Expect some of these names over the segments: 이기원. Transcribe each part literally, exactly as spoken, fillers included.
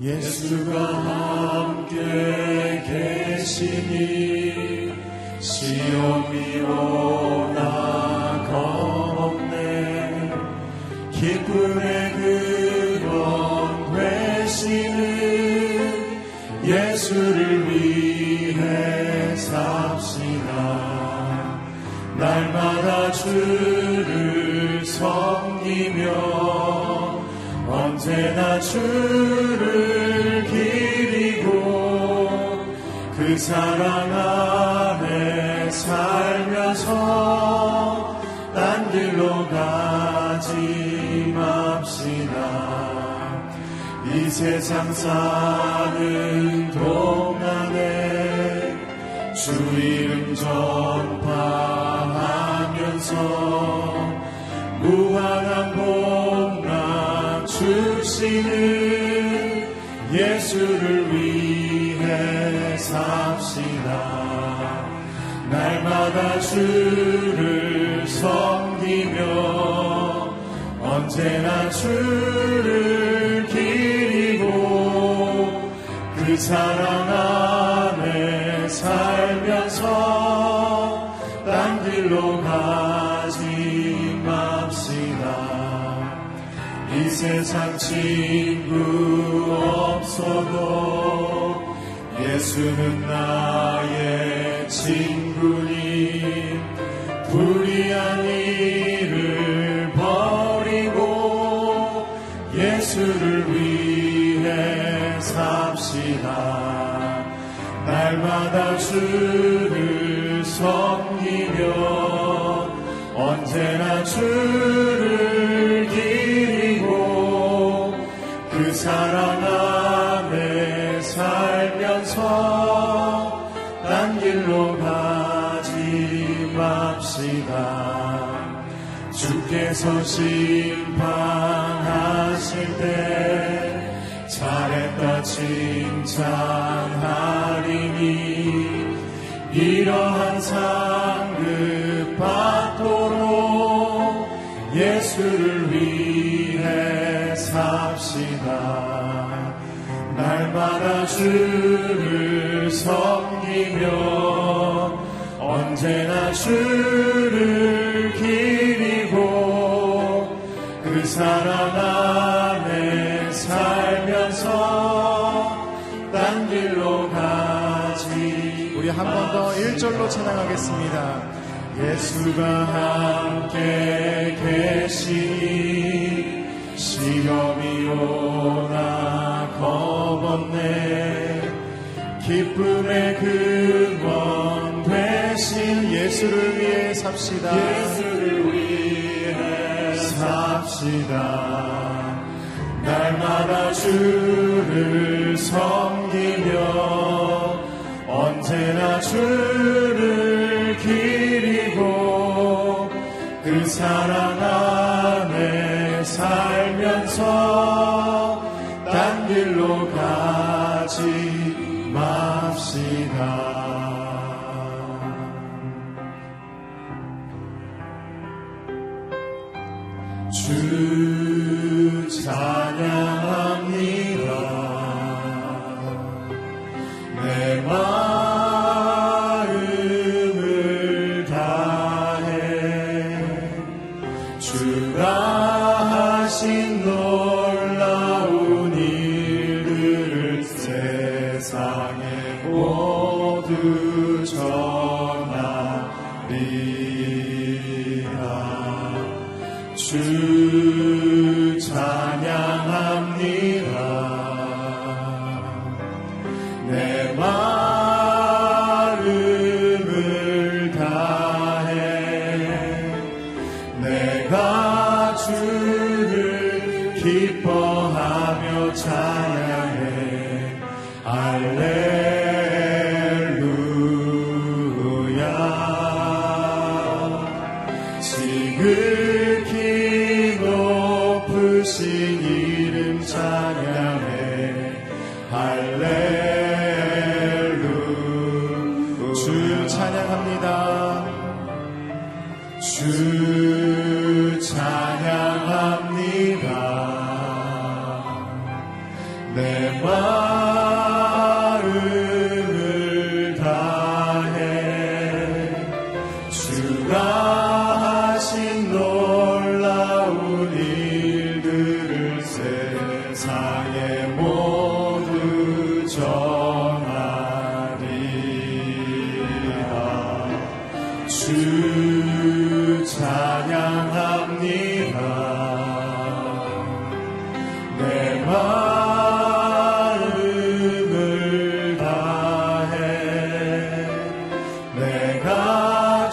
예수가 함께 계시니 시험이 오나 겁없네. 기쁨의 근원 되시는 예수를 위해 삽시다. 날마다 주를 섬기며 언제나 주를 기리고 그 사랑 안에 살면서 딴 길로 가지 맙시다. 이 세상 사는 동안에 주 이름 전파하면서 무한한 복락 주시는 예수를 위해 삽시다. 날마다 주를 섬기며 언제나 주를 기리고 그 사랑 안에 살면서 딴 길로 가지 맙시다. 이 세상 친구 없어도 예수는 나의 친구니 불의한 일을 버리고 예수를 위해 삽시다. 날마다 주를 섬기며 언제나 주를 기리고 그 사랑 안에 살면서 딴 길로 가지 맙시다. 주께서 심판하실 때 잘했다 칭찬하리니 이러한 상급 받도록 예수를 위해 삽시다. 날마다 주를 섬기며 언제나 주를 기리고 그 사랑 안에 살면서 딴 길로 가지. 우리 한 번 더 일 절로 찬양하겠습니다. 예수가 함께 계시니 시험이 오나 겁없네. 기쁨의 근원 되신 예수를 위해 삽시다. 예수를 위해 삽시다. 날마다 주를 섬기며 언제나 주를 기리고 그 사랑 안에 살면서 딴 길로 가지 맙시다. 주 찬양합니다. 내 마음을 다해 주가 하신 놀라운 일들을 세상에 모두 전하리라. 주 찬양합니다. 내 마음을 다해 내가 주를 기뻐하며 찬양해. 할렐루야. 지극히 높으신 이름 찬양해. 할렐루야. 주 찬양합니다. 내 마음을 다해 주가 하신 놀라운 일들을 세상에 모두 전하리라. 주 찬양합니다. 내 마음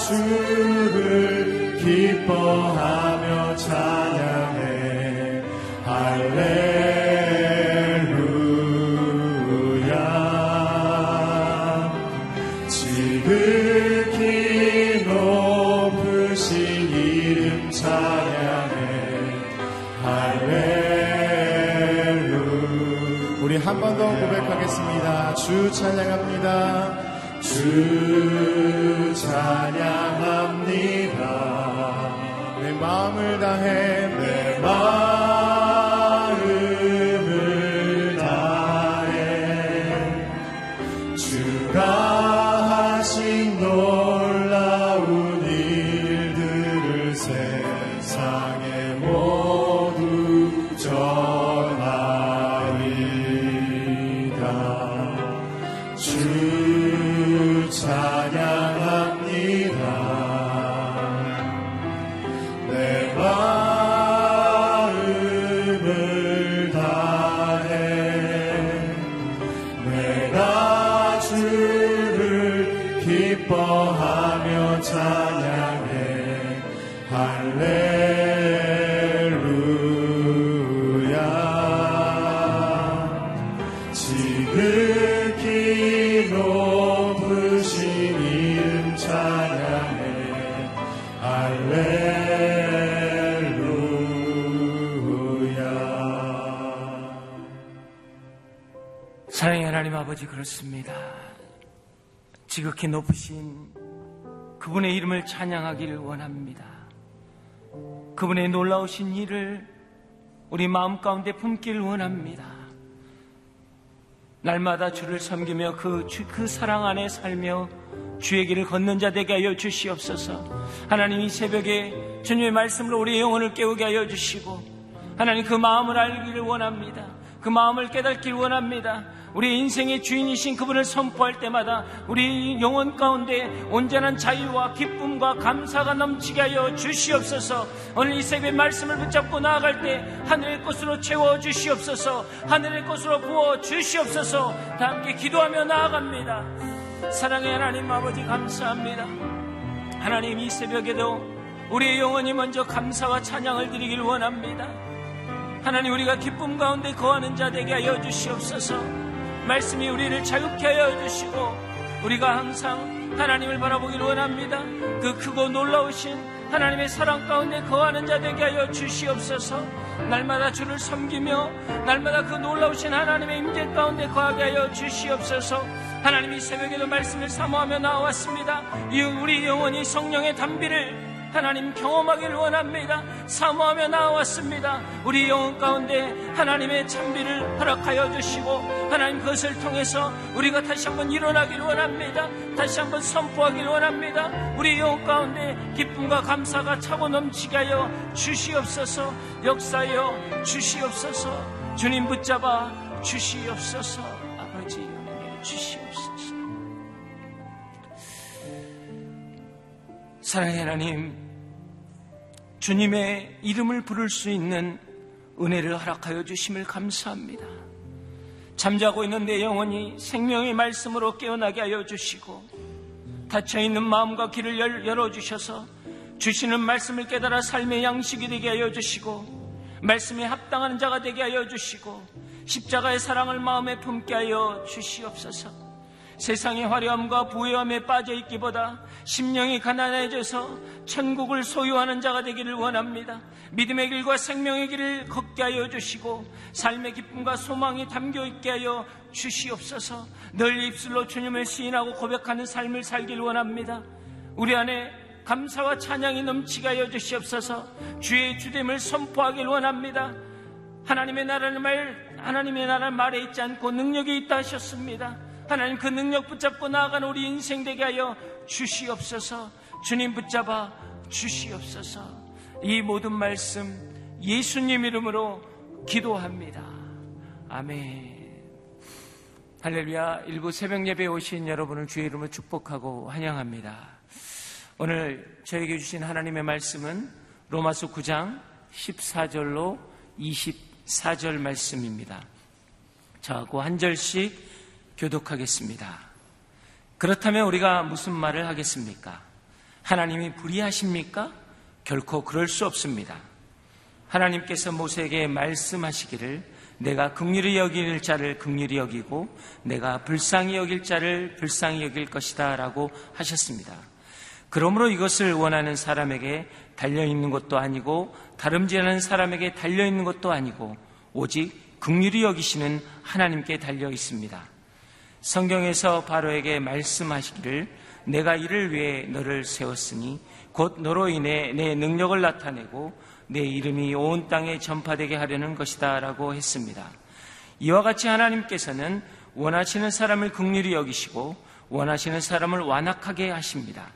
주를 기뻐하며 찬양해. 할렐루야. 지극히 높으신 이름 찬양해. 할렐루야. 우리 한 번 더 고백하겠습니다. 주 찬양합니다. 주 찬양합니다. 내 마음을 다해 내 마음을 다해 주가 하신 놀라운 일들을 세상에 모두 전하리라. 주 찬양합니다. 내 마음을 다해 내가 주를 기뻐하며 찬양해. 할렐루야. 지극히 높으신 이름 찬양해. 할렐루야. 사랑의 하나님 아버지, 그렇습니다. 지극히 높으신 그분의 이름을 찬양하기를 원합니다. 그분의 놀라우신 일을 우리 마음 가운데 품기를 원합니다. 날마다 주를 섬기며 그, 주, 그 사랑 안에 살며 주의 길을 걷는 자 되게 하여 주시옵소서. 하나님, 이 새벽에 주님의 말씀으로 우리의 영혼을 깨우게 하여 주시고, 하나님 그 마음을 알기를 원합니다. 그 마음을 깨닫기를 원합니다. 우리의 인생의 주인이신 그분을 선포할 때마다 우리 영혼 가운데 온전한 자유와 기쁨과 감사가 넘치게 하여 주시옵소서. 오늘 이 새벽의 말씀을 붙잡고 나아갈 때 하늘의 것으로 채워주시옵소서. 하늘의 것으로 부어주시옵소서. 다 함께 기도하며 나아갑니다. 사랑의 하나님 아버지, 감사합니다. 하나님, 이 새벽에도 우리의 영혼이 먼저 감사와 찬양을 드리길 원합니다. 하나님, 우리가 기쁨 가운데 거하는 자 되게 하여 주시옵소서. 말씀이 우리를 자유케 하여 주시고, 우리가 항상 하나님을 바라보길 원합니다. 그 크고 놀라우신 하나님의 사랑 가운데 거하는 자 되게 하여 주시옵소서. 날마다 주를 섬기며 날마다 그 놀라우신 하나님의 임재 가운데 거하게 하여 주시옵소서. 하나님, 이 새벽에도 말씀을 사모하며 나왔습니다. 이 우리 영혼이 성령의 담비를 하나님 경험하기를 원합니다. 사모하며 나왔습니다. 우리 영혼 가운데 하나님의 찬비를 허락하여 주시고, 하나님 그것을 통해서 우리가 다시 한번 일어나기를 원합니다. 다시 한번 선포하기를 원합니다. 우리 영혼 가운데 기쁨과 감사가 차고 넘치게 하여 주시옵소서. 역사여 주시옵소서. 주님 붙잡아 주시옵소서. 아버지, 은혜 주시옵소서. 사랑의 하나님, 주님의 이름을 부를 수 있는 은혜를 허락하여 주심을 감사합니다. 잠자고 있는 내 영혼이 생명의 말씀으로 깨어나게 하여 주시고, 닫혀있는 마음과 귀를 열어주셔서 주시는 말씀을 깨달아 삶의 양식이 되게 하여 주시고, 말씀에 합당하는 자가 되게 하여 주시고, 십자가의 사랑을 마음에 품게 하여 주시옵소서. 세상의 화려함과 부유함에 빠져있기보다 심령이 가난해져서 천국을 소유하는 자가 되기를 원합니다. 믿음의 길과 생명의 길을 걷게 하여 주시고, 삶의 기쁨과 소망이 담겨있게 하여 주시옵소서. 늘 입술로 주님을 시인하고 고백하는 삶을 살길 원합니다. 우리 안에 감사와 찬양이 넘치게 하여 주시옵소서. 주의 주됨을 선포하길 원합니다. 하나님의 나라는 말 하나님의 나라 말에 있지 않고 능력에 있다 하셨습니다. 하나님, 그 능력 붙잡고 나아간 우리 인생 되게 하여 주시옵소서. 주님 붙잡아 주시옵소서. 이 모든 말씀 예수님 이름으로 기도합니다. 아멘. 할렐루야. 일부 새벽 예배에 오신 여러분을 주의 이름으로 축복하고 환영합니다. 오늘 저에게 주신 하나님의 말씀은 로마서 구 장 십사 절로 이십사 절 말씀입니다. 자, 그 한 절씩 교독하겠습니다. 그렇다면 우리가 무슨 말을 하겠습니까? 하나님이 불의하십니까? 결코 그럴 수 없습니다. 하나님께서 모세에게 말씀하시기를 내가 긍휼히 여길 자를 긍휼히 여기고 내가 불쌍히 여길 자를 불쌍히 여길 것이다 라고 하셨습니다. 그러므로 이것을 원하는 사람에게 달려있는 것도 아니고 다름질하는 사람에게 달려있는 것도 아니고 오직 긍휼히 여기시는 하나님께 달려있습니다. 성경에서 바로에게 말씀하시기를 내가 이를 위해 너를 세웠으니 곧 너로 인해 내 능력을 나타내고 내 이름이 온 땅에 전파되게 하려는 것이다 라고 했습니다. 이와 같이 하나님께서는 원하시는 사람을 긍휼히 여기시고 원하시는 사람을 완악하게 하십니다.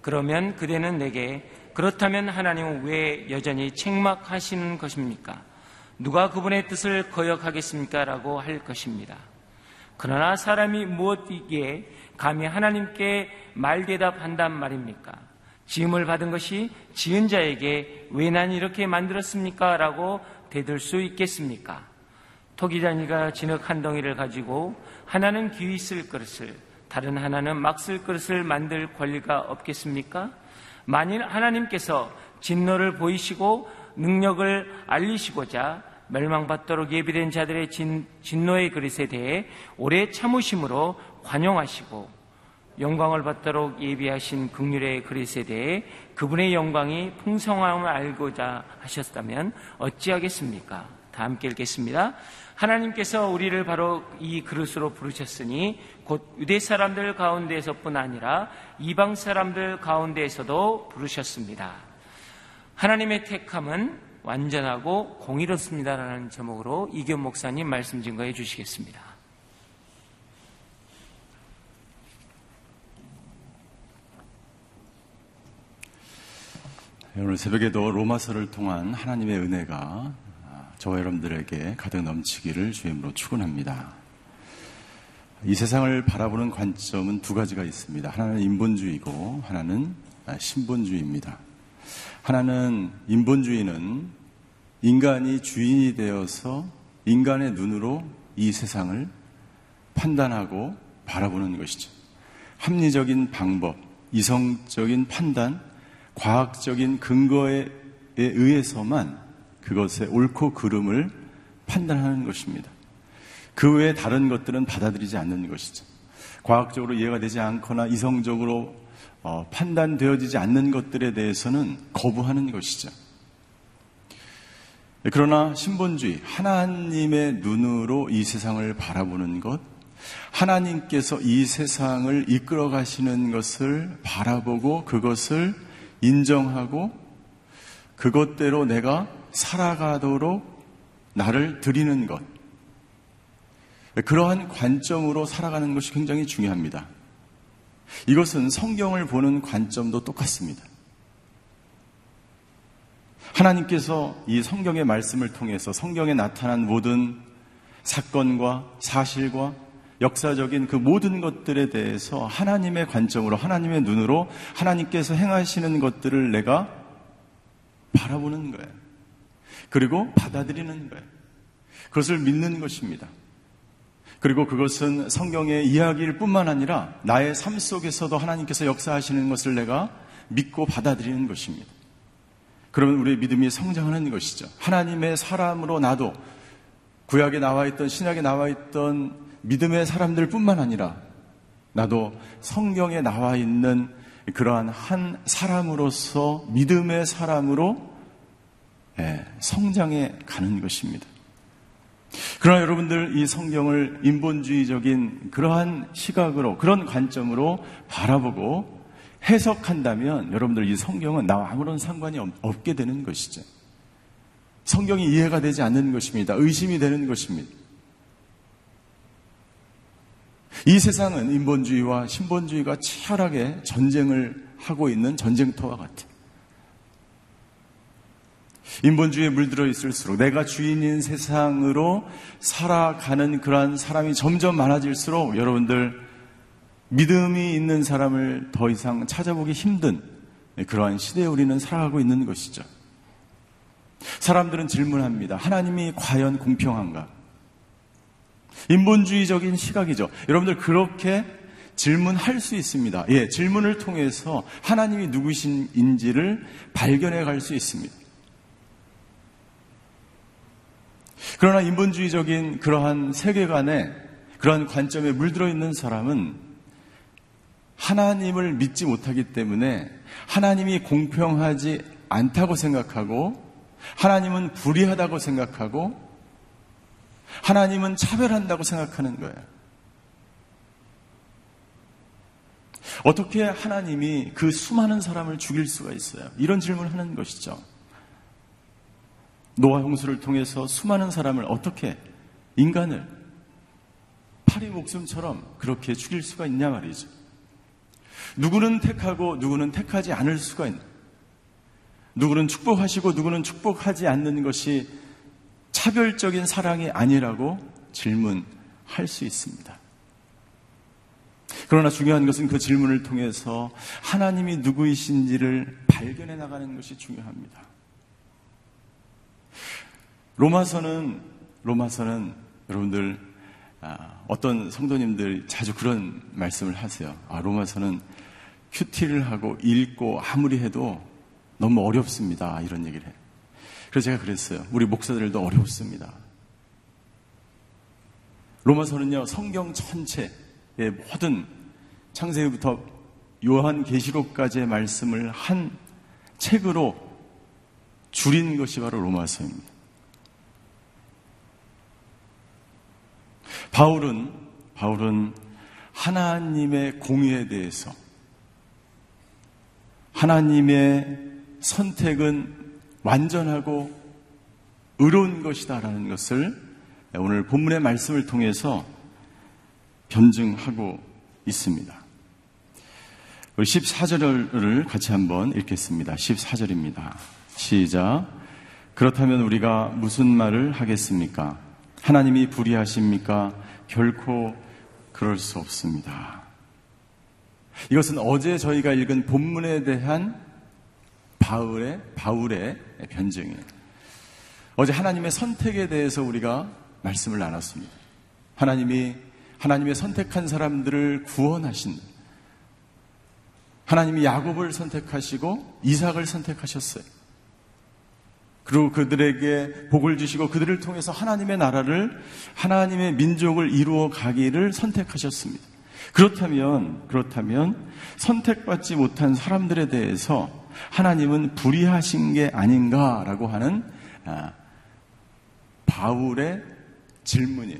그러면 그대는 내게 그렇다면 하나님은 왜 여전히 책망하시는 것입니까? 누가 그분의 뜻을 거역하겠습니까? 라고 할 것입니다. 그러나 사람이 무엇이기에 감히 하나님께 말대답한단 말입니까? 지음을 받은 것이 지은 자에게 왜 난 이렇게 만들었습니까? 라고 대들 수 있겠습니까? 토기장이가 진흙 한 덩이를 가지고 하나는 귀 쓸 그릇을 다른 하나는 막 쓸 그릇을 만들 권리가 없겠습니까? 만일 하나님께서 진노를 보이시고 능력을 알리시고자 멸망받도록 예비된 자들의 진, 진노의 그릇에 대해 오래 참으심으로 관용하시고 영광을 받도록 예비하신 긍휼의 그릇에 대해 그분의 영광이 풍성함을 알고자 하셨다면 어찌하겠습니까? 다 함께 읽겠습니다. 하나님께서 우리를 바로 이 그릇으로 부르셨으니 곧 유대 사람들 가운데에서뿐 아니라 이방 사람들 가운데에서도 부르셨습니다. 하나님의 택함은 완전하고 공의롭습니다라는 제목으로 이기원 목사님 말씀 증거해 주시겠습니다. 오늘 새벽에도 로마서를 통한 하나님의 은혜가 저와 여러분들에게 가득 넘치기를 주의 이름으로 축원합니다. 이 세상을 바라보는 관점은 두 가지가 있습니다. 하나는 인본주의고 하나는 신본주의입니다. 하나는 인본주의는 인간이 주인이 되어서 인간의 눈으로 이 세상을 판단하고 바라보는 것이죠. 합리적인 방법, 이성적인 판단, 과학적인 근거에 의해서만 그것의 옳고 그름을 판단하는 것입니다. 그 외에 다른 것들은 받아들이지 않는 것이죠. 과학적으로 이해가 되지 않거나 이성적으로 어, 판단되어지지 않는 것들에 대해서는 거부하는 것이죠. 그러나 신본주의, 하나님의 눈으로 이 세상을 바라보는 것, 하나님께서 이 세상을 이끌어 가시는 것을 바라보고 그것을 인정하고 그것대로 내가 살아가도록 나를 드리는 것, 그러한 관점으로 살아가는 것이 굉장히 중요합니다. 이것은 성경을 보는 관점도 똑같습니다. 하나님께서 이 성경의 말씀을 통해서 성경에 나타난 모든 사건과 사실과 역사적인 그 모든 것들에 대해서 하나님의 관점으로, 하나님의 눈으로 하나님께서 행하시는 것들을 내가 바라보는 거예요. 그리고 받아들이는 거예요. 그것을 믿는 것입니다. 그리고 그것은 성경의 이야기일 뿐만 아니라 나의 삶 속에서도 하나님께서 역사하시는 것을 내가 믿고 받아들이는 것입니다. 그러면 우리의 믿음이 성장하는 것이죠. 하나님의 사람으로 나도 구약에 나와 있던 신약에 나와 있던 믿음의 사람들 뿐만 아니라 나도 성경에 나와 있는 그러한 한 사람으로서 믿음의 사람으로 성장해 가는 것입니다. 그러나 여러분들 이 성경을 인본주의적인 그러한 시각으로 그런 관점으로 바라보고 해석한다면 여러분들 이 성경은 나와 아무런 상관이 없게 되는 것이죠. 성경이 이해가 되지 않는 것입니다. 의심이 되는 것입니다. 이 세상은 인본주의와 신본주의가 치열하게 전쟁을 하고 있는 전쟁터와 같아요. 인본주의에 물들어 있을수록 내가 주인인 세상으로 살아가는 그러한 사람이 점점 많아질수록 여러분들 믿음이 있는 사람을 더 이상 찾아보기 힘든 그러한 시대에 우리는 살아가고 있는 것이죠. 사람들은 질문합니다. 하나님이 과연 공평한가? 인본주의적인 시각이죠. 여러분들 그렇게 질문할 수 있습니다. 예, 질문을 통해서 하나님이 누구신인지를 발견해 갈 수 있습니다. 그러나 인본주의적인 그러한 세계관에 그러한 관점에 물들어 있는 사람은 하나님을 믿지 못하기 때문에 하나님이 공평하지 않다고 생각하고 하나님은 불의하다고 생각하고 하나님은 차별한다고 생각하는 거예요. 어떻게 하나님이 그 수많은 사람을 죽일 수가 있어요? 이런 질문을 하는 것이죠. 노아 홍수를 통해서 수많은 사람을 어떻게 인간을 파리 목숨처럼 그렇게 죽일 수가 있냐 말이죠. 누구는 택하고 누구는 택하지 않을 수가 있는, 누구는 축복하시고 누구는 축복하지 않는 것이 차별적인 사랑이 아니라고 질문할 수 있습니다. 그러나 중요한 것은 그 질문을 통해서 하나님이 누구이신지를 발견해 나가는 것이 중요합니다. 로마서는 로마서는 여러분들 어떤 성도님들 자주 그런 말씀을 하세요. 아, 로마서는 큐티를 하고 읽고 아무리 해도 너무 어렵습니다. 이런 얘기를 해요. 그래서 제가 그랬어요. 우리 목사들도 어렵습니다. 로마서는요, 성경 전체의 모든 창세기부터 요한계시록까지의 말씀을 한 책으로 줄인 것이 바로 로마서입니다. 바울은 바울은 하나님의 공의에 대해서, 하나님의 선택은 완전하고 의로운 것이다라는 것을 오늘 본문의 말씀을 통해서 변증하고 있습니다. 우리 십사 절을 같이 한번 읽겠습니다. 십사 절입니다. 시작. 그렇다면 우리가 무슨 말을 하겠습니까? 하나님이 불의하십니까? 결코 그럴 수 없습니다. 이것은 어제 저희가 읽은 본문에 대한 바울의, 바울의 변증이에요. 어제 하나님의 선택에 대해서 우리가 말씀을 나눴습니다. 하나님이, 하나님의 선택한 사람들을 구원하신, 하나님이 야곱을 선택하시고 이삭을 선택하셨어요. 그리고 그들에게 복을 주시고 그들을 통해서 하나님의 나라를, 하나님의 민족을 이루어 가기를 선택하셨습니다. 그렇다면, 그렇다면 선택받지 못한 사람들에 대해서 하나님은 불의하신 게 아닌가라고 하는 바울의 질문이에요.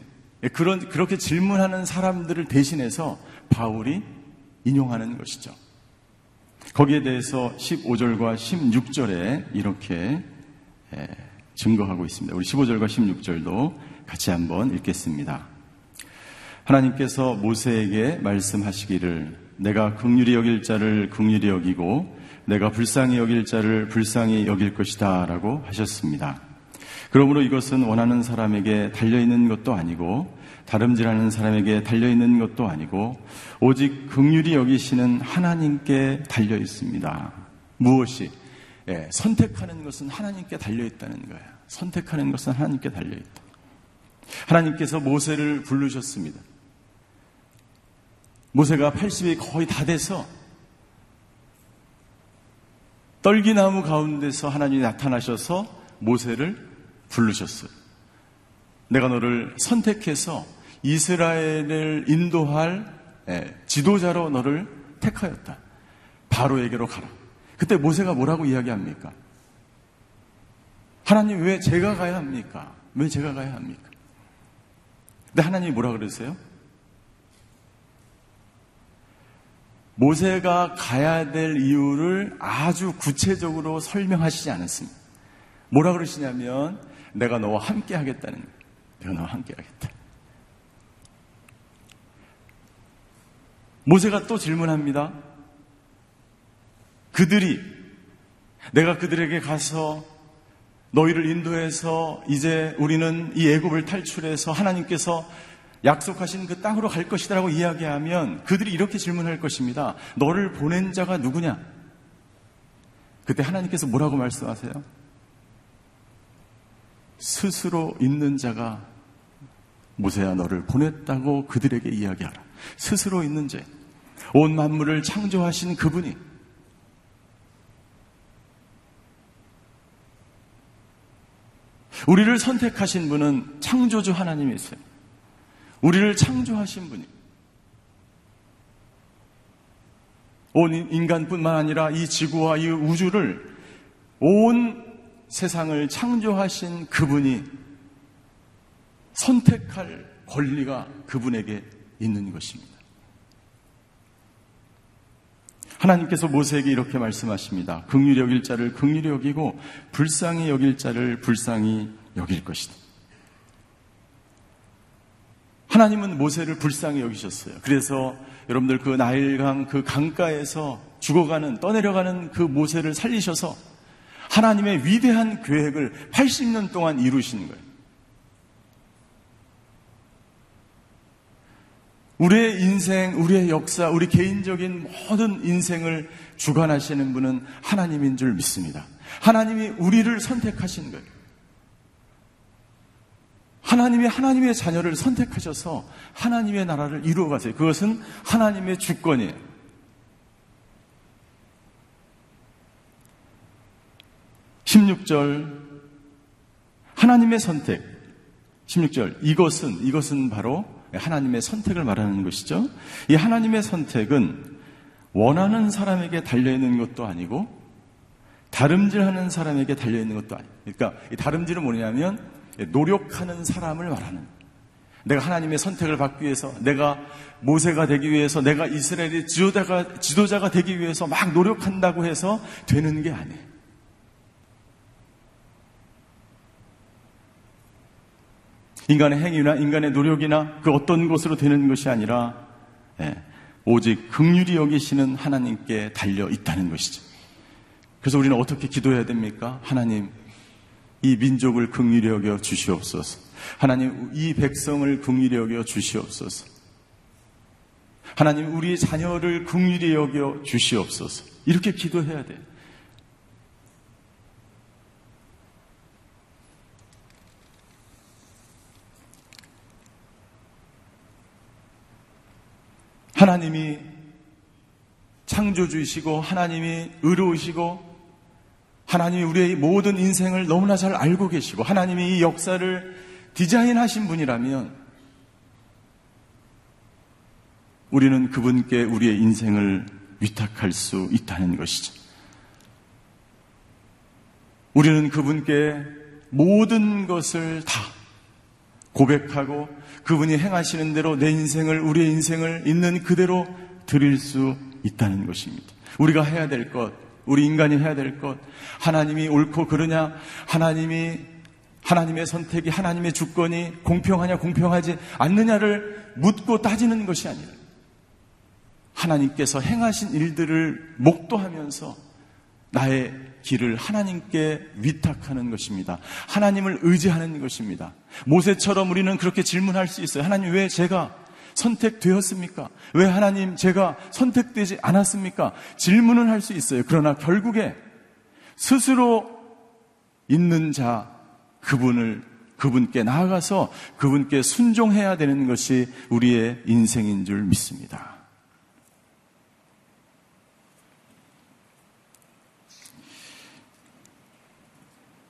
그런, 그렇게 질문하는 사람들을 대신해서 바울이 인용하는 것이죠. 거기에 대해서 십오 절과 십육 절에 이렇게 예, 증거하고 있습니다. 우리 십오 절과 십육 절도 같이 한번 읽겠습니다. 하나님께서 모세에게 말씀하시기를 내가 긍휼히 여길 자를 긍휼히 여기고 내가 불쌍히 여길 자를 불쌍히 여길 것이다 라고 하셨습니다. 그러므로 이것은 원하는 사람에게 달려있는 것도 아니고 다름질하는 사람에게 달려있는 것도 아니고 오직 긍휼히 여기시는 하나님께 달려있습니다. 무엇이? 예, 선택하는 것은 하나님께 달려있다는 거예요. 선택하는 것은 하나님께 달려있다. 하나님께서 모세를 부르셨습니다. 모세가 팔십이 거의 다 돼서 떨기나무 가운데서 하나님이 나타나셔서 모세를 부르셨어요. 내가 너를 선택해서 이스라엘을 인도할 예, 지도자로 너를 택하였다. 바로에게로 가라. 그때 모세가 뭐라고 이야기합니까? 하나님 왜 제가 가야 합니까? 왜 제가 가야 합니까? 근데 하나님이 뭐라 그러세요? 모세가 가야 될 이유를 아주 구체적으로 설명하시지 않았습니다. 뭐라 그러시냐면 내가 너와 함께 하겠다는 거예요. 내가 너와 함께 하겠다. 모세가 또 질문합니다. 그들이, 내가 그들에게 가서 너희를 인도해서 이제 우리는 이 애굽을 탈출해서 하나님께서 약속하신 그 땅으로 갈 것이라고 이야기하면 그들이 이렇게 질문할 것입니다. 너를 보낸 자가 누구냐? 그때 하나님께서 뭐라고 말씀하세요? 스스로 있는 자가, 모세야 너를 보냈다고 그들에게 이야기하라. 스스로 있는 자, 온 만물을 창조하신 그분이 우리를 선택하신 분은 창조주 하나님이세요. 우리를 창조하신 분이 온 인간뿐만 아니라 이 지구와 이 우주를, 온 세상을 창조하신 그분이 선택할 권리가 그분에게 있는 것입니다. 하나님께서 모세에게 이렇게 말씀하십니다. 긍휼히 여길 자를 긍휼히 여기고 불쌍히 여길 자를 불쌍히 여길 것이다. 하나님은 모세를 불쌍히 여기셨어요. 그래서 여러분들 그 나일강 그 강가에서 죽어가는, 떠내려가는 그 모세를 살리셔서 하나님의 위대한 계획을 팔십 년 동안 이루신 거예요. 우리의 인생, 우리의 역사, 우리 개인적인 모든 인생을 주관하시는 분은 하나님인 줄 믿습니다. 하나님이 우리를 선택하신 거예요. 하나님이 하나님의 자녀를 선택하셔서 하나님의 나라를 이루어가세요. 그것은 하나님의 주권이에요. 십육 절, 하나님의 선택. 십육 절, 이것은, 이것은 바로 하나님의 선택을 말하는 것이죠. 이 하나님의 선택은 원하는 사람에게 달려있는 것도 아니고 다름질하는 사람에게 달려있는 것도 아니에요. 그러니까 이 다름질은 뭐냐면 노력하는 사람을 말하는 거예요. 내가 하나님의 선택을 받기 위해서, 내가 모세가 되기 위해서, 내가 이스라엘의 지도자가, 지도자가 되기 위해서 막 노력한다고 해서 되는 게 아니에요. 인간의 행위나 인간의 노력이나 그 어떤 것으로 되는 것이 아니라 예, 오직 긍휼히 여기시는 하나님께 달려 있다는 것이죠. 그래서 우리는 어떻게 기도해야 됩니까? 하나님, 이 민족을 긍휼히 여겨 주시옵소서. 하나님, 이 백성을 긍휼히 여겨 주시옵소서. 하나님, 우리 자녀를 긍휼히 여겨 주시옵소서. 이렇게 기도해야 돼요. 하나님이 창조주이시고 하나님이 의로우시고 하나님이 우리의 모든 인생을 너무나 잘 알고 계시고 하나님이 이 역사를 디자인하신 분이라면 우리는 그분께 우리의 인생을 위탁할 수 있다는 것이죠. 우리는 그분께 모든 것을 다 고백하고 그분이 행하시는 대로 내 인생을, 우리의 인생을 있는 그대로 드릴 수 있다는 것입니다. 우리가 해야 될 것, 우리 인간이 해야 될 것, 하나님이 옳고 그러냐, 하나님이, 하나님의 선택이, 하나님의 주권이 공평하냐, 공평하지 않느냐를 묻고 따지는 것이 아니라 하나님께서 행하신 일들을 목도하면서 나의 길을 하나님께 위탁하는 것입니다. 하나님을 의지하는 것입니다. 모세처럼 우리는 그렇게 질문할 수 있어요. 하나님, 왜 제가 선택되었습니까? 왜 하나님 제가 선택되지 않았습니까? 질문을 할 수 있어요. 그러나 결국에 스스로 있는 자, 그분을, 그분께 나아가서 그분께 순종해야 되는 것이 우리의 인생인 줄 믿습니다.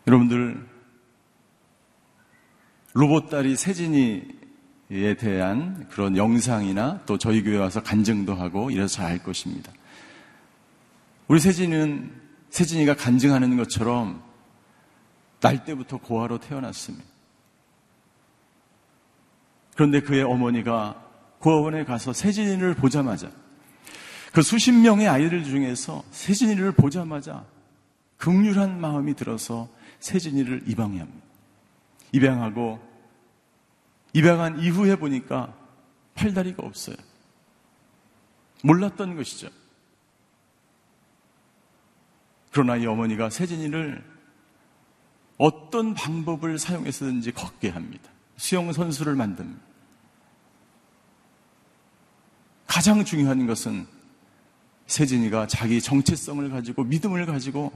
여러분들, 로봇다리 세진이에 대한 그런 영상이나 또 저희 교회 와서 간증도 하고 이래서 잘 알 것입니다. 우리 세진이는, 세진이가 간증하는 것처럼 날 때부터 고아로 태어났습니다. 그런데 그의 어머니가 고아원에 가서 세진이를 보자마자, 그 수십 명의 아이들 중에서 세진이를 보자마자 긍휼한 마음이 들어서 세진이를 입양합니다. 입양하고 입양한 이후에 보니까 팔다리가 없어요. 몰랐던 것이죠. 그러나 이 어머니가 세진이를 어떤 방법을 사용해서든지 걷게 합니다. 수영선수를 만듭니다. 가장 중요한 것은 세진이가 자기 정체성을 가지고 믿음을 가지고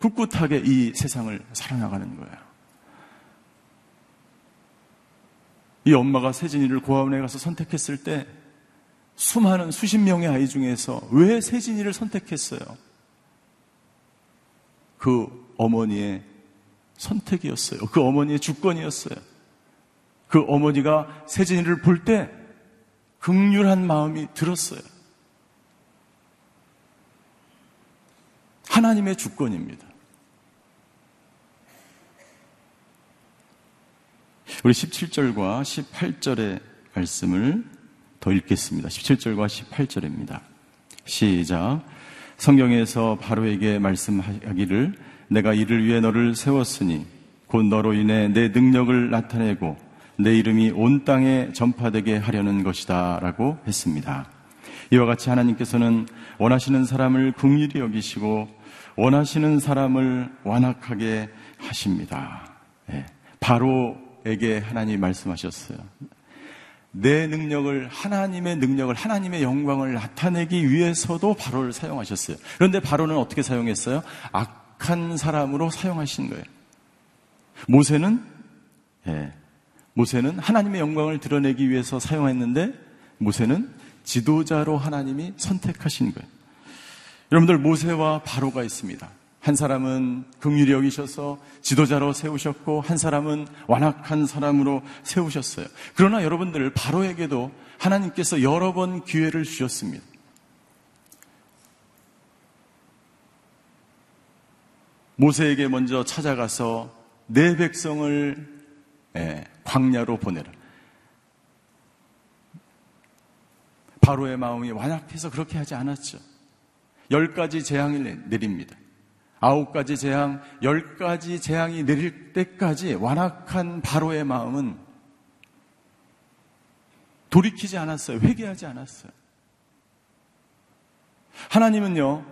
꿋꿋하게 이 세상을 살아나가는 거예요. 이 엄마가 세진이를 고아원에 가서 선택했을 때 수많은 수십 명의 아이 중에서 왜 세진이를 선택했어요? 그 어머니의 선택이었어요. 그 어머니의 주권이었어요. 그 어머니가 세진이를 볼 때 긍휼한 마음이 들었어요. 하나님의 주권입니다. 우리 십칠 절과 십팔 절의 말씀을 더 읽겠습니다. 십칠 절과 십팔 절입니다. 시작. 성경에서 바로에게 말씀하기를 내가 이를 위해 너를 세웠으니 곧 너로 인해 내 능력을 나타내고 내 이름이 온 땅에 전파되게 하려는 것이다 라고 했습니다. 이와 같이 하나님께서는 원하시는 사람을 긍휼히 여기시고 원하시는 사람을 완악하게 하십니다. 예. 바로에게 하나님이 말씀하셨어요. 내 능력을, 하나님의 능력을, 하나님의 영광을 나타내기 위해서도 바로를 사용하셨어요. 그런데 바로는 어떻게 사용했어요? 악한 사람으로 사용하신 거예요. 모세는, 예. 모세는 하나님의 영광을 드러내기 위해서 사용했는데 모세는 지도자로 하나님이 선택하신 거예요. 여러분들, 모세와 바로가 있습니다. 한 사람은 긍휼히 여기셔서 지도자로 세우셨고 한 사람은 완악한 사람으로 세우셨어요. 그러나 여러분들, 바로에게도 하나님께서 여러 번 기회를 주셨습니다. 모세에게 먼저 찾아가서 내 백성을 광야로 보내라. 바로의 마음이 완악해서 그렇게 하지 않았죠. 열 가지 재앙을 내립니다. 아홉 가지 재앙, 열 가지 재앙이 내릴 때까지 완악한 바로의 마음은 돌이키지 않았어요. 회개하지 않았어요. 하나님은요,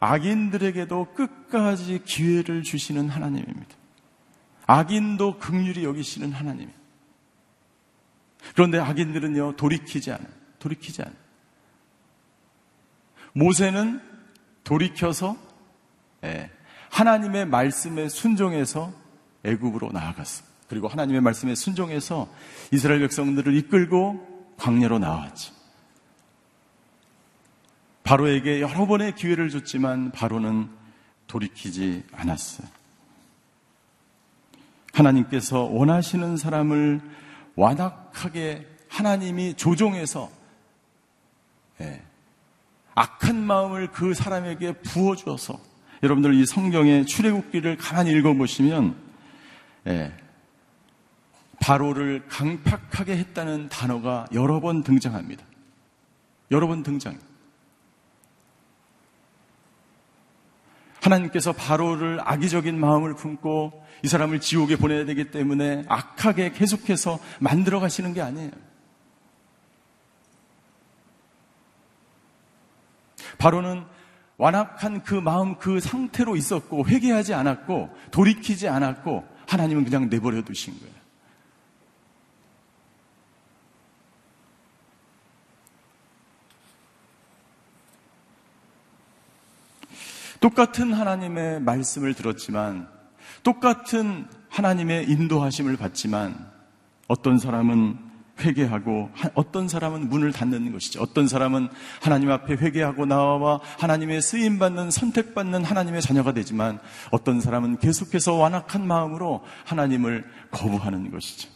악인들에게도 끝까지 기회를 주시는 하나님입니다. 악인도 긍휼히 여기시는 하나님입니다. 그런데 악인들은요, 돌이키지 않아요. 돌이키지 않아요. 모세는 돌이켜서 하나님의 말씀에 순종해서 애굽으로 나아갔어. 그리고 하나님의 말씀에 순종해서 이스라엘 백성들을 이끌고 광야로 나왔지. 바로에게 여러 번의 기회를 줬지만 바로는 돌이키지 않았어요. 하나님께서 원하시는 사람을 완악하게 하나님이 조종해서 악한 마음을 그 사람에게 부어주어서, 여러분들 이 성경의 출애굽기를 가만히 읽어보시면 예, 바로를 강팍하게 했다는 단어가 여러 번 등장합니다. 여러 번 등장. 하나님께서 바로를 악의적인 마음을 품고 이 사람을 지옥에 보내야 되기 때문에 악하게 계속해서 만들어 가시는 게 아니에요. 바로는 완악한 그 마음, 그 상태로 있었고 회개하지 않았고 돌이키지 않았고 하나님은 그냥 내버려 두신 거예요. 똑같은 하나님의 말씀을 들었지만 똑같은 하나님의 인도하심을 받지만 어떤 사람은 회개하고 어떤 사람은 문을 닫는 것이죠. 어떤 사람은 하나님 앞에 회개하고 나와 하나님의 쓰임받는, 선택받는 하나님의 자녀가 되지만 어떤 사람은 계속해서 완악한 마음으로 하나님을 거부하는 것이죠.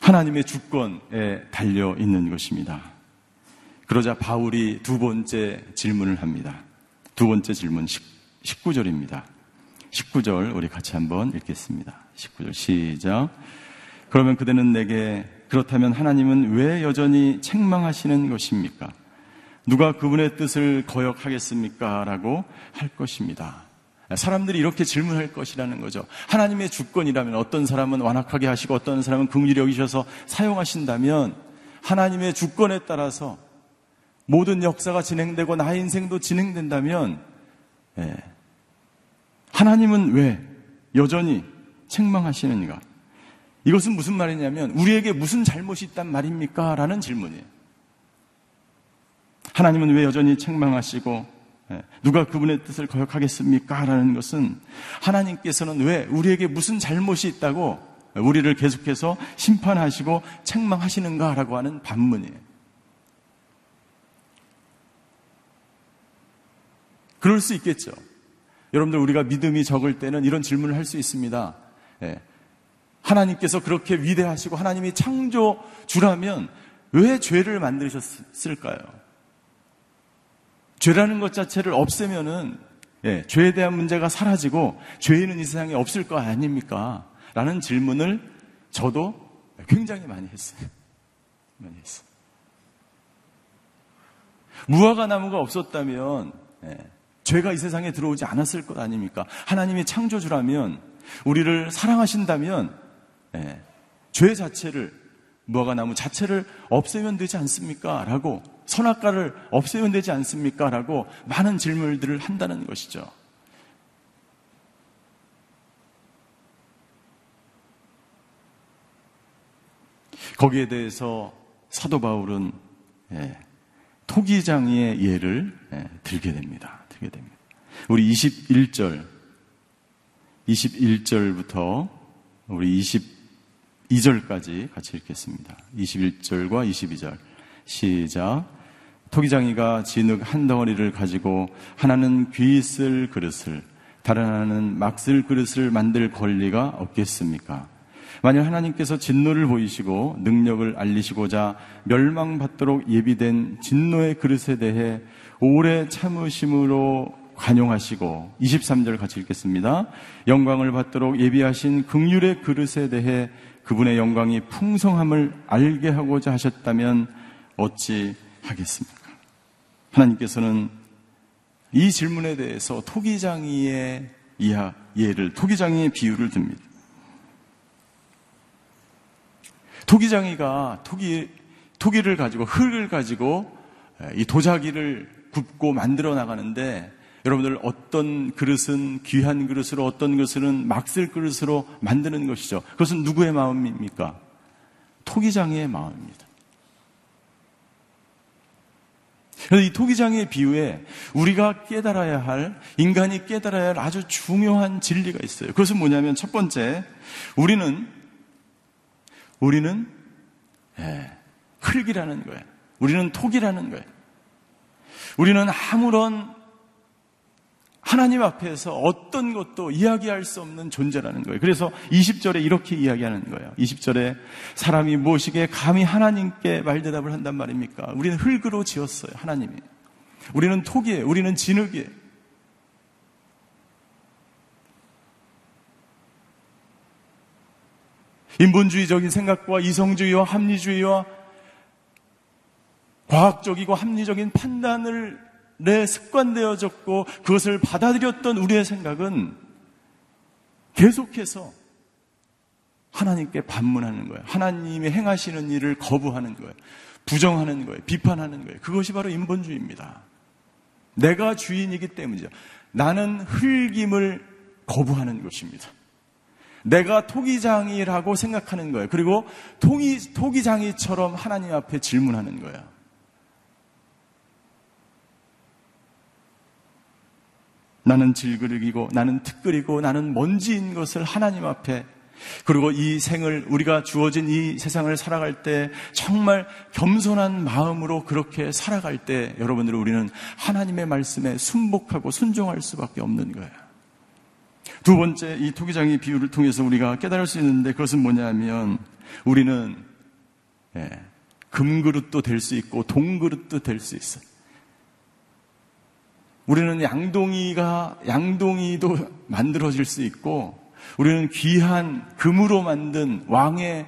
하나님의 주권에 달려 있는 것입니다. 그러자 바울이 두 번째 질문을 합니다. 두 번째 질문 십구 절입니다. 십구 절 우리 같이 한번 읽겠습니다. 십구 절 시작. 그러면 그대는 내게 그렇다면 하나님은 왜 여전히 책망하시는 것입니까? 누가 그분의 뜻을 거역하겠습니까? 라고 할 것입니다. 사람들이 이렇게 질문할 것이라는 거죠. 하나님의 주권이라면, 어떤 사람은 완악하게 하시고 어떤 사람은 긍휼히 여기셔서 사용하신다면, 하나님의 주권에 따라서 모든 역사가 진행되고 나의 인생도 진행된다면, 예, 하나님은 왜 여전히 책망하시는가? 이것은 무슨 말이냐면, 우리에게 무슨 잘못이 있단 말입니까? 라는 질문이에요. 하나님은 왜 여전히 책망하시고 누가 그분의 뜻을 거역하겠습니까? 라는 것은, 하나님께서는 왜 우리에게 무슨 잘못이 있다고 우리를 계속해서 심판하시고 책망하시는가? 라고 하는 반문이에요. 그럴 수 있겠죠. 여러분들, 우리가 믿음이 적을 때는 이런 질문을 할 수 있습니다. 예. 하나님께서 그렇게 위대하시고 하나님이 창조주라면 왜 죄를 만드셨을까요? 죄라는 것 자체를 없애면은, 예, 죄에 대한 문제가 사라지고 죄인은 이 세상에 없을 거 아닙니까? 라는 질문을 저도 굉장히 많이 했어요. 많이 했어요. 무화과 나무가 없었다면, 예, 죄가 이 세상에 들어오지 않았을 것 아닙니까? 하나님이 창조주라면, 우리를 사랑하신다면, 예, 죄 자체를, 무화과 나무 자체를 없애면 되지 않습니까? 라고, 선악과를 없애면 되지 않습니까? 라고 많은 질문들을 한다는 것이죠. 거기에 대해서 사도 바울은, 예, 토기장이의 예를, 예, 들게 됩니다. 들게 됩니다. 우리 이십일 절, 이십일 절부터 우리 이십이 절까지 같이 읽겠습니다. 이십일 절과 이십이 절 시작. 토기장이가 진흙 한 덩어리를 가지고 하나는 귀 쓸 그릇을, 다른 하나는 막 쓸 그릇을 만들 권리가 없겠습니까? 만일 하나님께서 진노를 보이시고 능력을 알리시고자 멸망받도록 예비된 진노의 그릇에 대해 오래 참으심으로 관용하시고, 이십삼 절 같이 읽겠습니다. 영광을 받도록 예비하신 긍휼의 그릇에 대해 그분의 영광이 풍성함을 알게 하고자 하셨다면 어찌 하겠습니까? 하나님께서는 이 질문에 대해서 토기장이의 이하 예를, 토기장이의 비유를 듭니다. 토기장이가 토기, 토기를 가지고, 흙을 가지고 이 도자기를 굽고 만들어 나가는데, 여러분들, 어떤 그릇은 귀한 그릇으로, 어떤 그릇은 막 쓸 그릇으로 만드는 것이죠. 그것은 누구의 마음입니까? 토기장이의 마음입니다. 그래서 이 토기장이의 비유에 우리가 깨달아야 할, 인간이 깨달아야 할 아주 중요한 진리가 있어요. 그것은 뭐냐면, 첫 번째, 우리는 우리는 예, 흙이라는 거예요. 우리는 토기라는 거예요. 우리는 아무런, 하나님 앞에서 어떤 것도 이야기할 수 없는 존재라는 거예요. 그래서 이십 절에 이렇게 이야기하는 거예요. 이십 절에 사람이 무엇이기에 감히 하나님께 말대답을 한단 말입니까? 우리는 흙으로 지었어요, 하나님이. 우리는 토기예요. 우리는 진흙이에요. 인본주의적인 생각과 이성주의와 합리주의와 과학적이고 합리적인 판단을 내 습관되어졌고, 그것을 받아들였던 우리의 생각은 계속해서 하나님께 반문하는 거예요. 하나님이 행하시는 일을 거부하는 거예요. 부정하는 거예요. 비판하는 거예요. 그것이 바로 인본주의입니다. 내가 주인이기 때문이죠. 나는 흙임을 거부하는 것입니다. 내가 토기장이라고 생각하는 거예요. 그리고 토기, 토기장이처럼 하나님 앞에 질문하는 거예요. 나는 질그릇이고, 나는 흙이고, 나는 먼지인 것을 하나님 앞에, 그리고 이 생을, 우리가 주어진 이 세상을 살아갈 때 정말 겸손한 마음으로 그렇게 살아갈 때, 여러분들, 우리는 하나님의 말씀에 순복하고 순종할 수밖에 없는 거예요. 두 번째, 이 토기장이 비유를 통해서 우리가 깨달을 수 있는데, 그것은 뭐냐면, 우리는 예, 금그릇도 될 수 있고 동그릇도 될 수 있어요. 우리는 양동이가 양동이도 만들어질 수 있고, 우리는 귀한 금으로 만든 왕의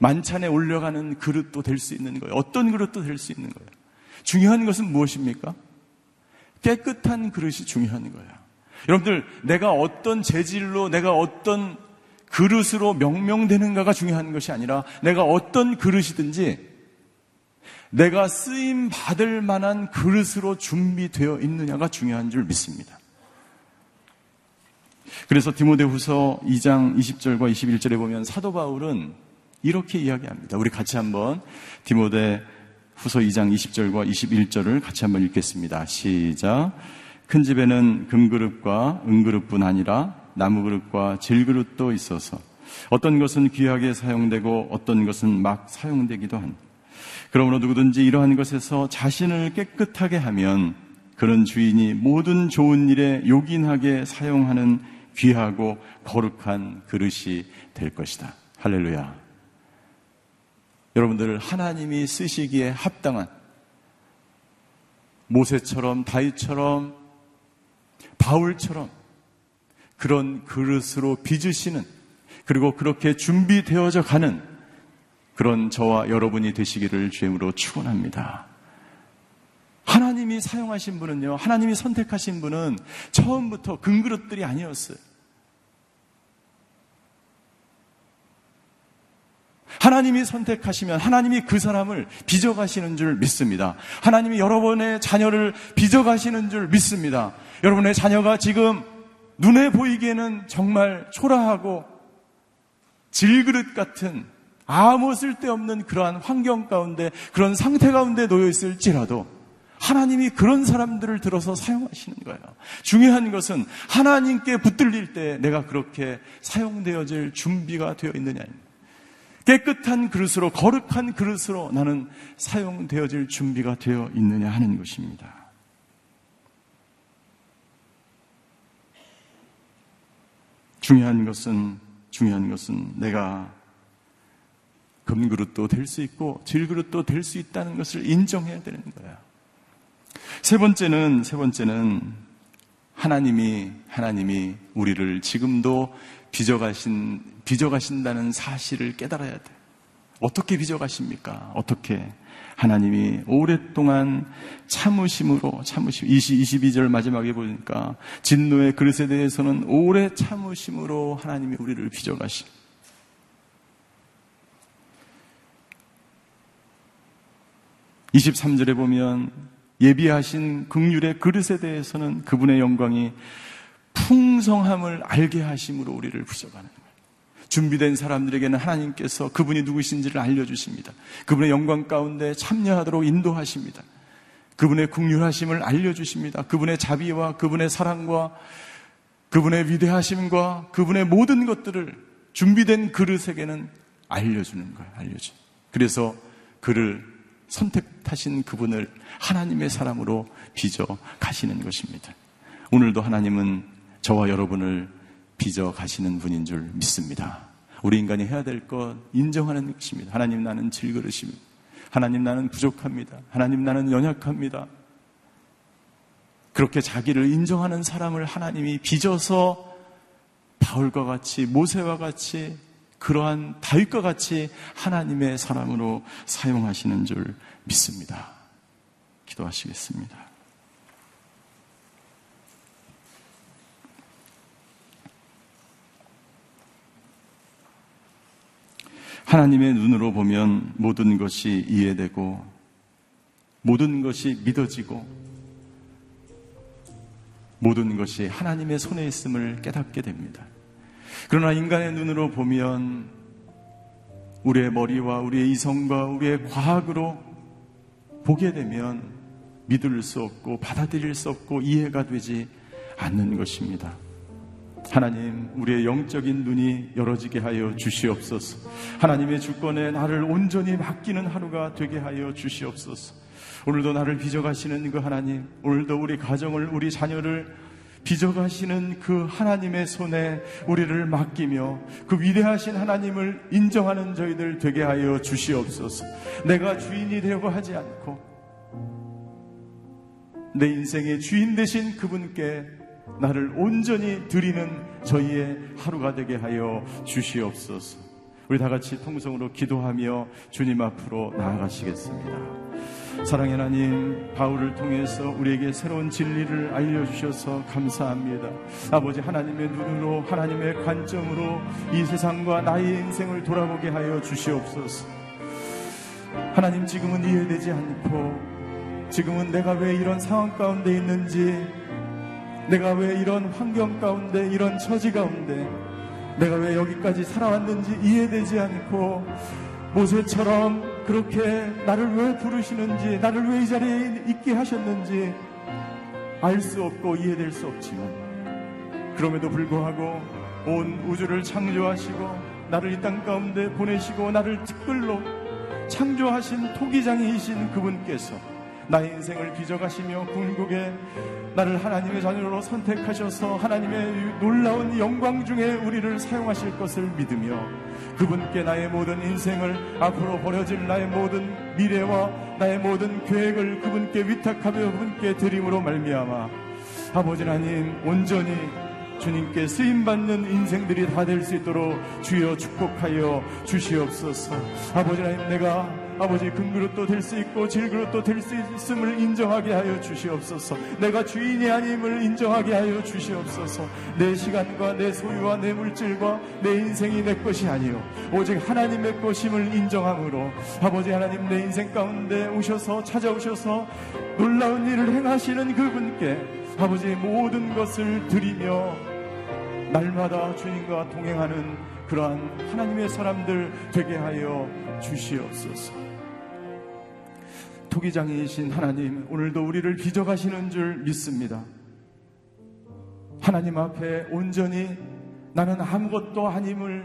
만찬에 올려가는 그릇도 될 수 있는 거예요. 어떤 그릇도 될 수 있는 거예요. 중요한 것은 무엇입니까? 깨끗한 그릇이 중요한 거예요. 여러분들, 내가 어떤 재질로, 내가 어떤 그릇으로 명명되는가가 중요한 것이 아니라 내가 어떤 그릇이든지 내가 쓰임 받을 만한 그릇으로 준비되어 있느냐가 중요한 줄 믿습니다. 그래서 디모데후서 이 장 이십 절과 이십일 절에 보면 사도 바울은 이렇게 이야기합니다. 우리 같이 한번 디모데후서 이 장 이십 절과 이십일 절을 같이 한번 읽겠습니다. 시작. 큰 집에는 금그릇과 은그릇뿐 아니라 나무그릇과 질그릇도 있어서 어떤 것은 귀하게 사용되고 어떤 것은 막 사용되기도 한. 그러므로 누구든지 이러한 것에서 자신을 깨끗하게 하면 그런 주인이 모든 좋은 일에 요긴하게 사용하는 귀하고 거룩한 그릇이 될 것이다. 할렐루야. 여러분들, 하나님이 쓰시기에 합당한 모세처럼, 다윗처럼, 바울처럼 그런 그릇으로 빚으시는, 그리고 그렇게 준비되어져 가는 그런 저와 여러분이 되시기를 주의 이름으로 축원합니다. 하나님이 사용하신 분은요, 하나님이 선택하신 분은 처음부터 금그릇들이 아니었어요. 하나님이 선택하시면 하나님이 그 사람을 빚어가시는 줄 믿습니다. 하나님이 여러분의 자녀를 빚어가시는 줄 믿습니다. 여러분의 자녀가 지금 눈에 보이기에는 정말 초라하고 질그릇 같은 아무 쓸데없는 그러한 환경 가운데, 그런 상태 가운데 놓여 있을지라도 하나님이 그런 사람들을 들어서 사용하시는 거예요. 중요한 것은 하나님께 붙들릴 때 내가 그렇게 사용되어질 준비가 되어 있느냐입니다. 깨끗한 그릇으로, 거룩한 그릇으로 나는 사용되어질 준비가 되어 있느냐 하는 것입니다. 중요한 것은, 중요한 것은 내가 금그릇도 될 수 있고 질그릇도 될 수 있다는 것을 인정해야 되는 거야. 세 번째는, 세 번째는 하나님이, 하나님이 우리를 지금도 빚어가신, 빚어가신다는 사실을 깨달아야 돼. 어떻게 빚어가십니까? 어떻게? 하나님이 오랫동안 참으심으로, 참으심, 이십, 이십이 절 마지막에 보니까 진노의 그릇에 대해서는 오래 참으심으로 하나님이 우리를 빚어가심. 이십삼 절에 보면 예비하신 긍휼의 그릇에 대해서는 그분의 영광이 풍성함을 알게 하심으로 우리를 부정하는 거예요. 준비된 사람들에게는 하나님께서 그분이 누구신지를 알려주십니다. 그분의 영광 가운데 참여하도록 인도하십니다. 그분의 긍휼하심을 알려주십니다. 그분의 자비와 그분의 사랑과 그분의 위대하심과 그분의 모든 것들을 준비된 그릇에게는 알려주는 거예요. 알려주. 그래서 그를 선택하신 그분을 하나님의 사람으로 빚어 가시는 것입니다. 오늘도 하나님은 저와 여러분을 빚어 가시는 분인 줄 믿습니다. 우리 인간이 해야 될 것 인정하는 것입니다. 하나님, 나는 질그릇입니다. 하나님, 나는 부족합니다. 하나님, 나는 연약합니다. 그렇게 자기를 인정하는 사람을 하나님이 빚어서 바울과 같이, 모세와 같이, 그러한 다윗과 같이 하나님의 사람으로 사용하시는 줄 믿습니다. 기도하시겠습니다. 하나님의 눈으로 보면 모든 것이 이해되고 모든 것이 믿어지고 모든 것이 하나님의 손에 있음을 깨닫게 됩니다. 그러나 인간의 눈으로 보면 우리의 머리와 우리의 이성과 우리의 과학으로 보게 되면 믿을 수 없고 받아들일 수 없고 이해가 되지 않는 것입니다. 하나님, 우리의 영적인 눈이 열어지게 하여 주시옵소서. 하나님의 주권에 나를 온전히 맡기는 하루가 되게 하여 주시옵소서. 오늘도 나를 빚어가시는 그 하나님, 오늘도 우리 가정을, 우리 자녀를 빚어가시는 그 하나님의 손에 우리를 맡기며 그 위대하신 하나님을 인정하는 저희들 되게 하여 주시옵소서. 내가 주인이 되려고 하지 않고 내 인생의 주인 되신 그분께 나를 온전히 드리는 저희의 하루가 되게 하여 주시옵소서. 우리 다 같이 통성으로 기도하며 주님 앞으로 나아가시겠습니다. 사랑의 하나님, 바울을 통해서 우리에게 새로운 진리를 알려주셔서 감사합니다. 아버지, 하나님의 눈으로, 하나님의 관점으로 이 세상과 나의 인생을 돌아보게 하여 주시옵소서. 하나님, 지금은 이해되지 않고, 지금은 내가 왜 이런 상황 가운데 있는지, 내가 왜 이런 환경 가운데, 이런 처지 가운데, 내가 왜 여기까지 살아왔는지 이해되지 않고, 모세처럼 그렇게 나를 왜 부르시는지, 나를 왜 이 자리에 있게 하셨는지 알 수 없고 이해될 수 없지만, 그럼에도 불구하고 온 우주를 창조하시고 나를 이 땅 가운데 보내시고 나를 특별로 창조하신 토기장이이신 그분께서 나의 인생을 빚어가시며 궁극에 나를 하나님의 자녀로 선택하셔서 하나님의 놀라운 영광 중에 우리를 사용하실 것을 믿으며, 그분께 나의 모든 인생을, 앞으로 벌어질 나의 모든 미래와 나의 모든 계획을 그분께 위탁하며 그분께 드림으로 말미암아 아버지 하나님, 온전히 주님께 쓰임받는 인생들이 다 될 수 있도록 주여 축복하여 주시옵소서. 아버지 하나님, 내가 아버지 금그릇도 될 수 있고 질그릇도 될 수 있음을 인정하게 하여 주시옵소서. 내가 주인이 아님을 인정하게 하여 주시옵소서. 내 시간과 내 소유와 내 물질과 내 인생이 내 것이 아니요 오직 하나님의 것임을 인정함으로 아버지 하나님, 내 인생 가운데 오셔서 찾아오셔서 놀라운 일을 행하시는 그분께 아버지 모든 것을 드리며 날마다 주님과 동행하는 그러한 하나님의 사람들 되게 하여 주시옵소서. 토기장이이신 하나님, 오늘도 우리를 빚어가시는 줄 믿습니다. 하나님 앞에 온전히 나는 아무것도 아님을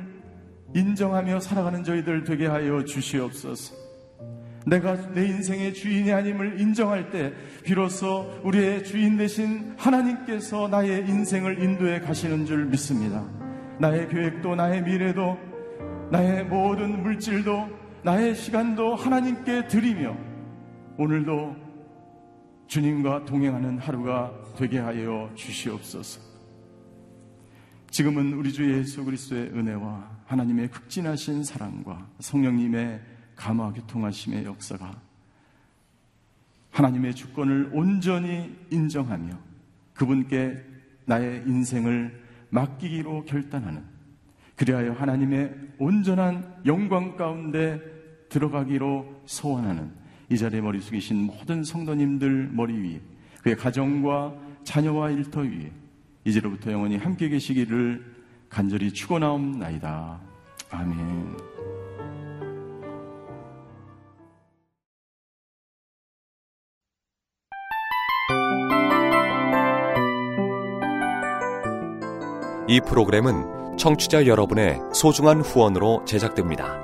인정하며 살아가는 저희들 되게 하여 주시옵소서. 내가 내 인생의 주인이 아님을 인정할 때 비로소 우리의 주인 되신 하나님께서 나의 인생을 인도해 가시는 줄 믿습니다. 나의 계획도, 나의 미래도, 나의 모든 물질도, 나의 시간도 하나님께 드리며 오늘도 주님과 동행하는 하루가 되게 하여 주시옵소서. 지금은 우리 주 예수 그리스도의 은혜와 하나님의 극진하신 사랑과 성령님의 감화 교통하심의 역사가 하나님의 주권을 온전히 인정하며 그분께 나의 인생을 맡기기로 결단하는, 그리하여 하나님의 온전한 영광 가운데 들어가기로 소원하는 이 자리에 머리 숙이신 모든 성도님들 머리 위에, 그의 가정과 자녀와 일터 위에 이제로부터 영원히 함께 계시기를 간절히 축원하옵나이다. 아멘. 이 프로그램은 청취자 여러분의 소중한 후원으로 제작됩니다.